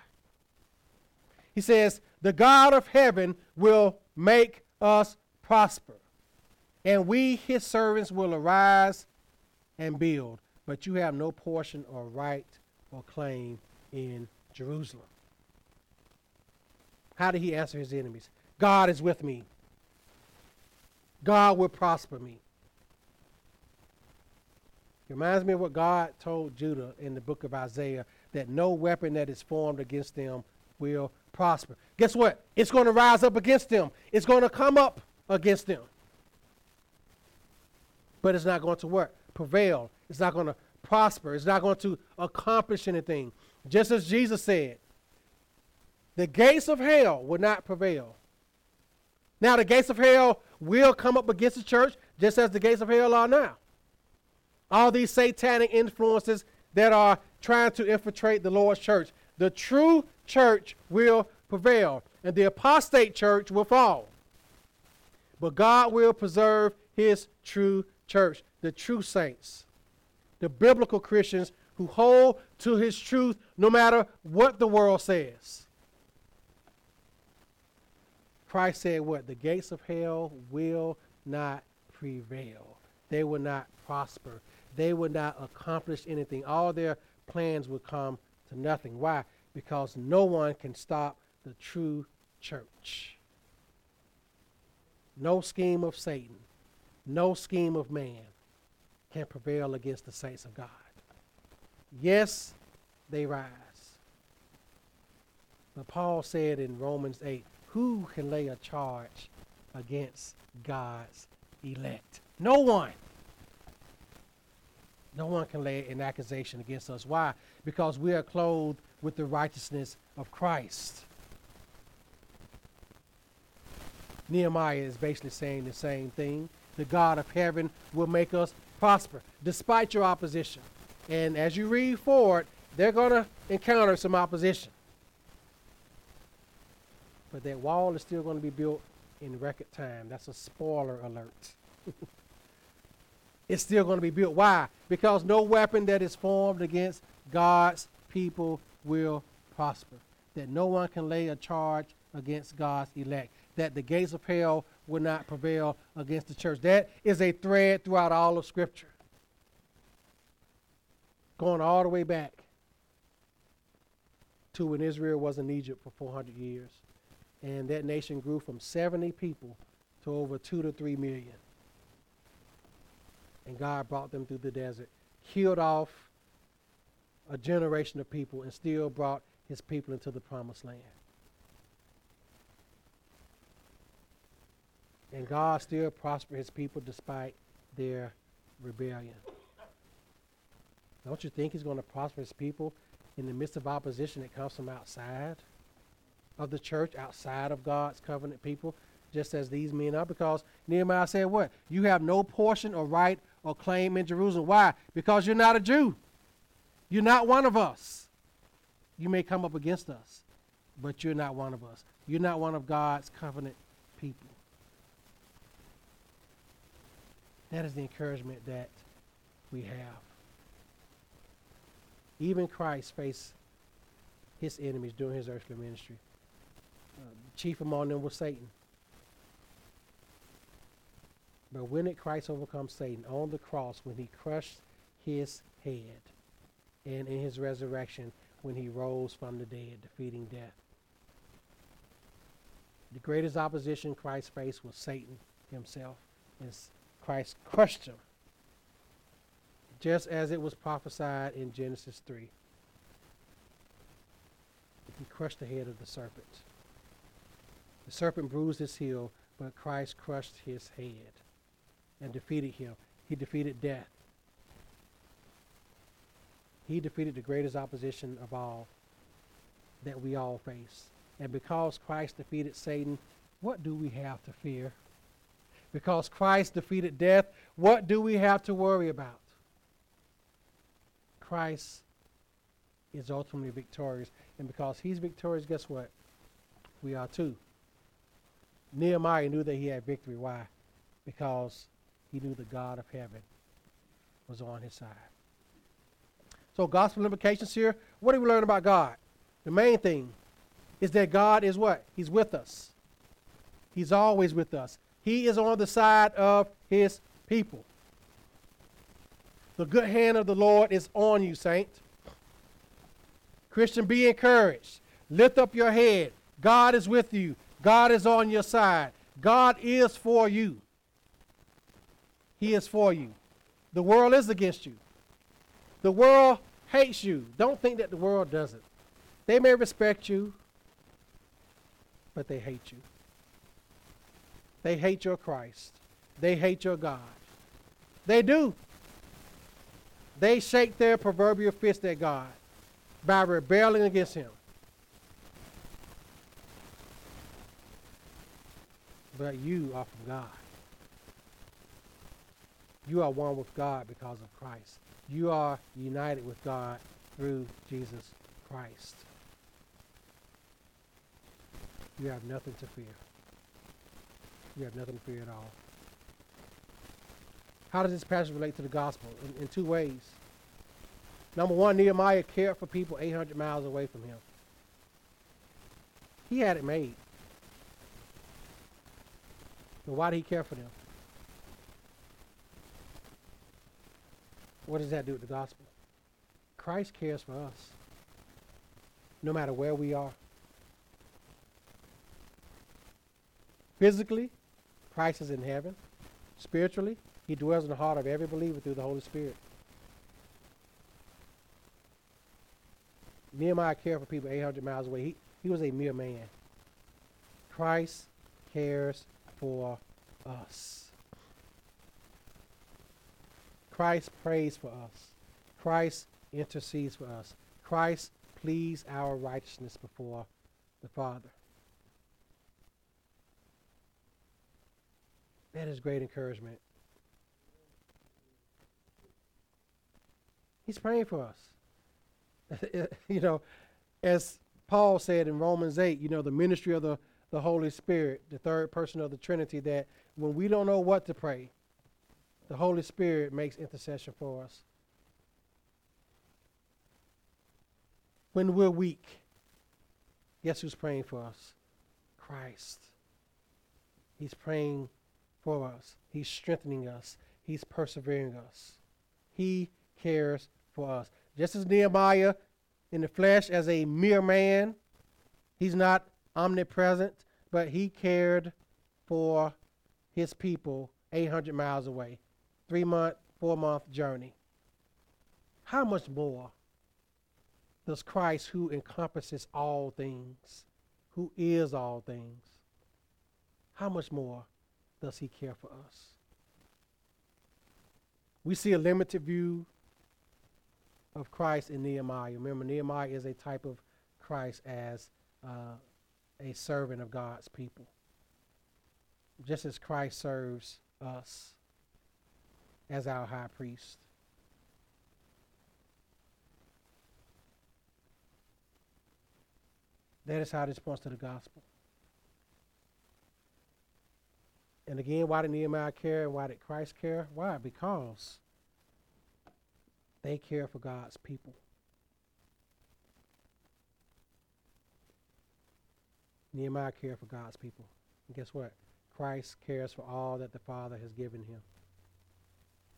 He says, the God of heaven will make us prosper, and we, his servants, will arise and build. But you have no portion or right or claim in Jerusalem. How did he answer his enemies? God is with me. God will prosper me. It reminds me of what God told Judah in the book of Isaiah, that no weapon that is formed against them will prosper. Guess what? It's going to rise up against them. It's going to come up against them. But it's not going to work, prevail. It's not going to prosper. It's not going to accomplish anything. Just as Jesus said, the gates of hell will not prevail. Now, the gates of hell will come up against the church just as the gates of hell are now. All these satanic influences that are trying to infiltrate the Lord's church. The true church will prevail, and the apostate church will fall. But God will preserve his true church, the true saints, the biblical Christians who hold to his truth no matter what the world says. Christ said what? The gates of hell will not prevail. They will not prosper. They will not accomplish anything. All their plans will come to nothing. Why? Because no one can stop the true church. No scheme of Satan, no scheme of man can prevail against the saints of God. Yes, they rise. But Paul said in Romans 8, who can lay a charge against God's elect? No one. No one can lay an accusation against us. Why? Because we are clothed with the righteousness of Christ. Nehemiah is basically saying the same thing. The God of heaven will make us prosper despite your opposition. And as you read forward, they're going to encounter some opposition. But that wall is still going to be built in record time. That's a spoiler alert. It's still going to be built. Why? Because no weapon that is formed against God's people will prosper. That no one can lay a charge against God's elect. That the gates of hell will not prevail against the church. That is a thread throughout all of Scripture, going all the way back to when Israel was in Egypt for 400 years. And that nation grew from 70 people to over 2 to 3 million. And God brought them through the desert, killed off a generation of people, and still brought his people into the promised land. and God still prospered his people despite their rebellion. Don't you think he's going to prosper his people in the midst of opposition that comes from outside of the church, outside of God's covenant people, just as these men are? Because Nehemiah said what? You have no portion or right or claim in Jerusalem. Why? Because you're not a Jew. You're not one of us. You may come up against us, but you're not one of us. You're not one of God's covenant people. That is the encouragement that we have. Even Christ faced his enemies during his earthly ministry. Chief among them was Satan. But when did Christ overcome Satan? On the cross, when he crushed his head, and in his resurrection, when he rose from the dead, defeating death. The greatest opposition Christ faced was Satan himself, and Christ crushed him, just as it was prophesied in Genesis 3. He crushed the head of the serpent. The serpent bruised his heel, but Christ crushed his head and defeated him. He defeated death. He defeated the greatest opposition of all that we all face. And because Christ defeated Satan, what do we have to fear? Because Christ defeated death, what do we have to worry about? Christ is ultimately victorious. And because he's victorious, guess what? We are too. Nehemiah knew that he had victory. Why? Because he knew the God of heaven was on his side. So gospel implications here. What do we learn about God? The main thing is that God is what? He's with us. He's always with us. He is on the side of his people. The good hand of the Lord is on you, saint. Christian, be encouraged. Lift up your head. God is with you. God is on your side. God is for you. He is for you. The world is against you. The world hates you. Don't think that the world doesn't. They may respect you, but they hate you. They hate your Christ. They hate your God. They do. They shake their proverbial fist at God by rebelling against him. But you are from God. You are one with God because of Christ. You are united with God through Jesus Christ. You have nothing to fear. You have nothing to fear at all. How does this passage relate to the gospel? In two ways. Number one, Nehemiah cared for people 800 miles away from him. He had it made. But why did he care for them? What does that do with the gospel? Christ cares for us, no matter where we are. Physically, Christ is in heaven. Spiritually, he dwells in the heart of every believer through the Holy Spirit. Nehemiah cared for people 800 miles away. He was a mere man. Christ cares for us. Christ prays for us. Christ intercedes for us. Christ pleads our righteousness before the Father. That is great encouragement. He's praying for us. As Paul said in Romans 8, the ministry of the Holy Spirit, the third person of the Trinity, that when we don't know what to pray, the Holy Spirit makes intercession for us. When we're weak, guess who's praying for us? Christ. He's praying for us. He's strengthening us. He's persevering us. He cares for us. Just as Nehemiah in the flesh as a mere man, he's not omnipresent, but he cared for his people 800 miles away. 3-month, 4-month journey. How much more does Christ, who encompasses all things, who is all things, how much more does he care for us. We see a limited view of Christ in Nehemiah. Remember, Nehemiah is a type of Christ as a servant of God's people. Just as Christ serves us as our high priest. That is how this points to the gospel. And again, why did Nehemiah care and why did Christ care? Why? Because they care for God's people. Nehemiah cared for God's people. And guess what? Christ cares for all that the Father has given him,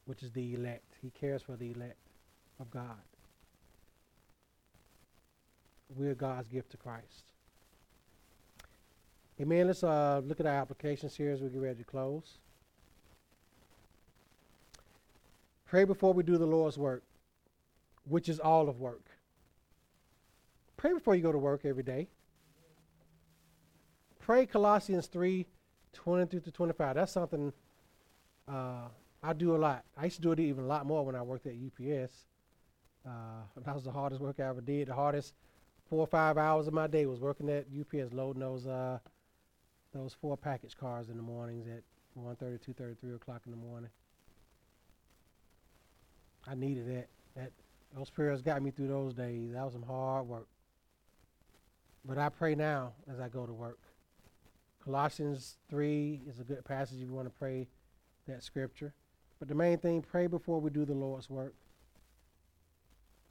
which is the elect. He cares for the elect of God. We're God's gift to Christ. Amen. Let's look at our applications here as we get ready to close. Pray before we do the Lord's work, which is all of work. Pray before you go to work every day. Pray Colossians 3:22-25. That's something I do a lot. I used to do it even a lot more when I worked at UPS. That was the hardest work I ever did. The hardest 4 or 5 hours of my day was working at UPS, loading those four package cars in the mornings at 1:30, 2:30, 3 o'clock in the morning. I needed that. Those prayers got me through those days. That was some hard work. But I pray now as I go to work. Colossians 3 is a good passage if you want to pray that scripture. But the main thing, pray before we do the Lord's work.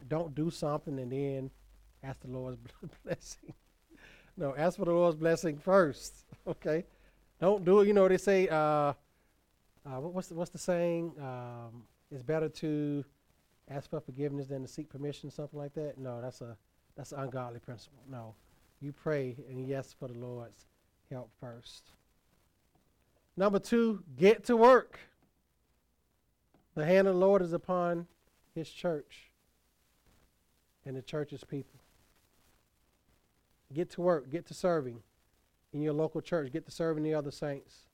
Don't do something and then ask the Lord's blessing. No, ask for the Lord's blessing first, okay? Don't do it. You know, they say, what's the saying? It's better to ask for forgiveness than to seek permission, something like that. No, that's an ungodly principle. No, you pray and yes for the Lord's help first. Number two, get to work. The hand of the Lord is upon his church and the church's people. Get to work. Get to serving in your local church. Get to serving the other saints.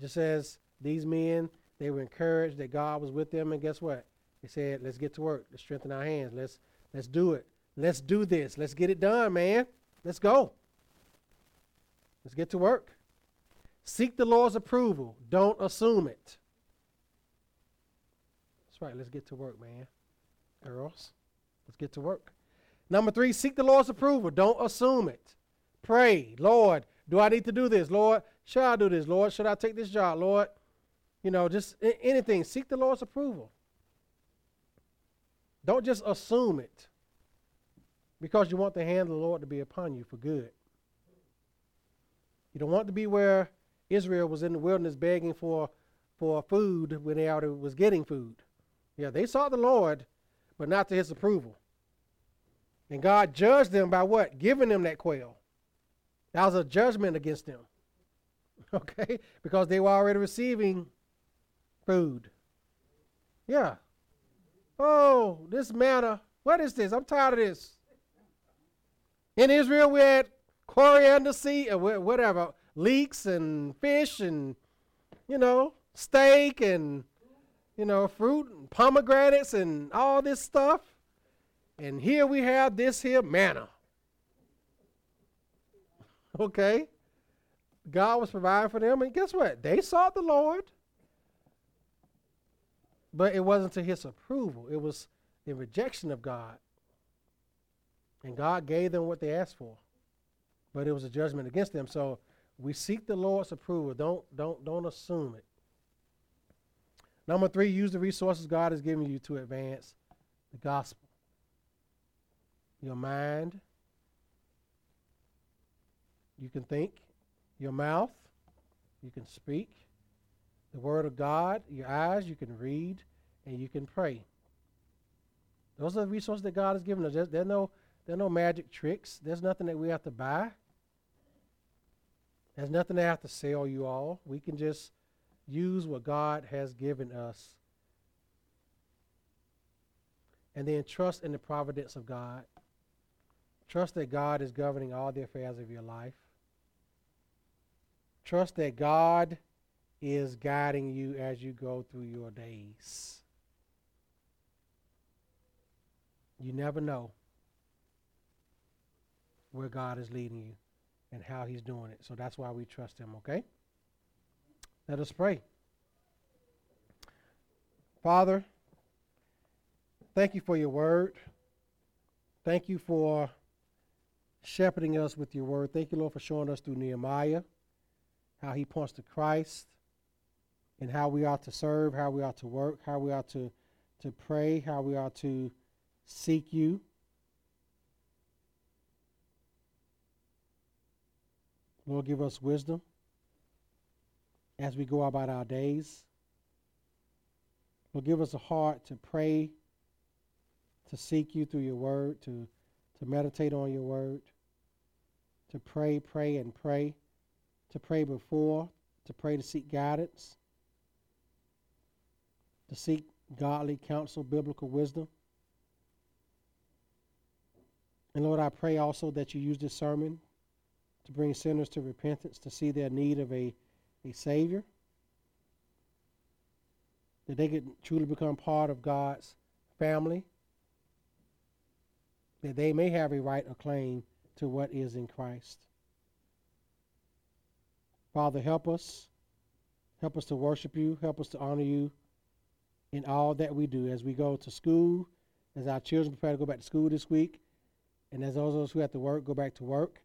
Just as these men, they were encouraged that God was with them, and guess what? They said, let's get to work. Let's strengthen our hands. Let's do it. Let's do this. Let's get it done, man. Let's go. Let's get to work. Seek the Lord's approval. Don't assume it. That's right. Let's get to work, man. Girls, let's get to work. Number three, seek the Lord's approval. Don't assume it. Pray, Lord, do I need to do this? Lord, should I do this? Lord, should I take this job? Lord, you know, just anything. Seek the Lord's approval. Don't just assume it because you want the hand of the Lord to be upon you for good. You don't want to be where Israel was in the wilderness begging for food when they already was getting food. Yeah, they sought the Lord, but not to his approval. And God judged them by what? Giving them that quail. That was a judgment against them. Okay? Because they were already receiving food. Yeah. Oh, this manna. What is this? I'm tired of this. In Israel, we had coriander seed and whatever. Leeks and fish and, you know, steak and, you know, fruit and pomegranates and all this stuff. And here we have this here manna. Okay? God was providing for them. And guess what? They sought the Lord. But it wasn't to his approval. It was in rejection of God. And God gave them what they asked for. But it was a judgment against them. So we seek the Lord's approval. Don't assume it. Number three, use the resources God has given you to advance the gospel. Your mind. You can think, your mouth, you can speak, the word of God, your eyes, you can read, and you can pray. Those are the resources that God has given us. There are no magic tricks. There's nothing that we have to buy. There's nothing that I have to sell you all. We can just use what God has given us. And then trust in the providence of God. Trust that God is governing all the affairs of your life. Trust that God is guiding you as you go through your days. You never know where God is leading you and how he's doing it. So that's why we trust him, okay? Let us pray. Father, thank you for your word. Thank you for shepherding us with your word. Thank you, Lord, for showing us through Nehemiah how he points to Christ and how we ought to serve, how we ought to work, how we ought to pray, how we ought to seek you. Lord, give us wisdom as we go about our days. Lord, give us a heart to pray, to seek you through your word, to meditate on your word, to pray, to pray before, to pray to seek guidance, to seek godly counsel, biblical wisdom. And Lord, I pray also that you use this sermon to bring sinners to repentance, to see their need of a Savior, that they could truly become part of God's family, that they may have a right or claim to what is in Christ. Father, help us to worship you, help us to honor you in all that we do as we go to school, as our children prepare to go back to school this week, and as those of us who have to work go back to work,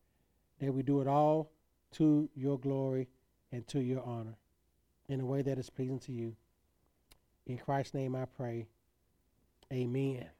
that we do it all to your glory and to your honor in a way that is pleasing to you. In Christ's name I pray, amen.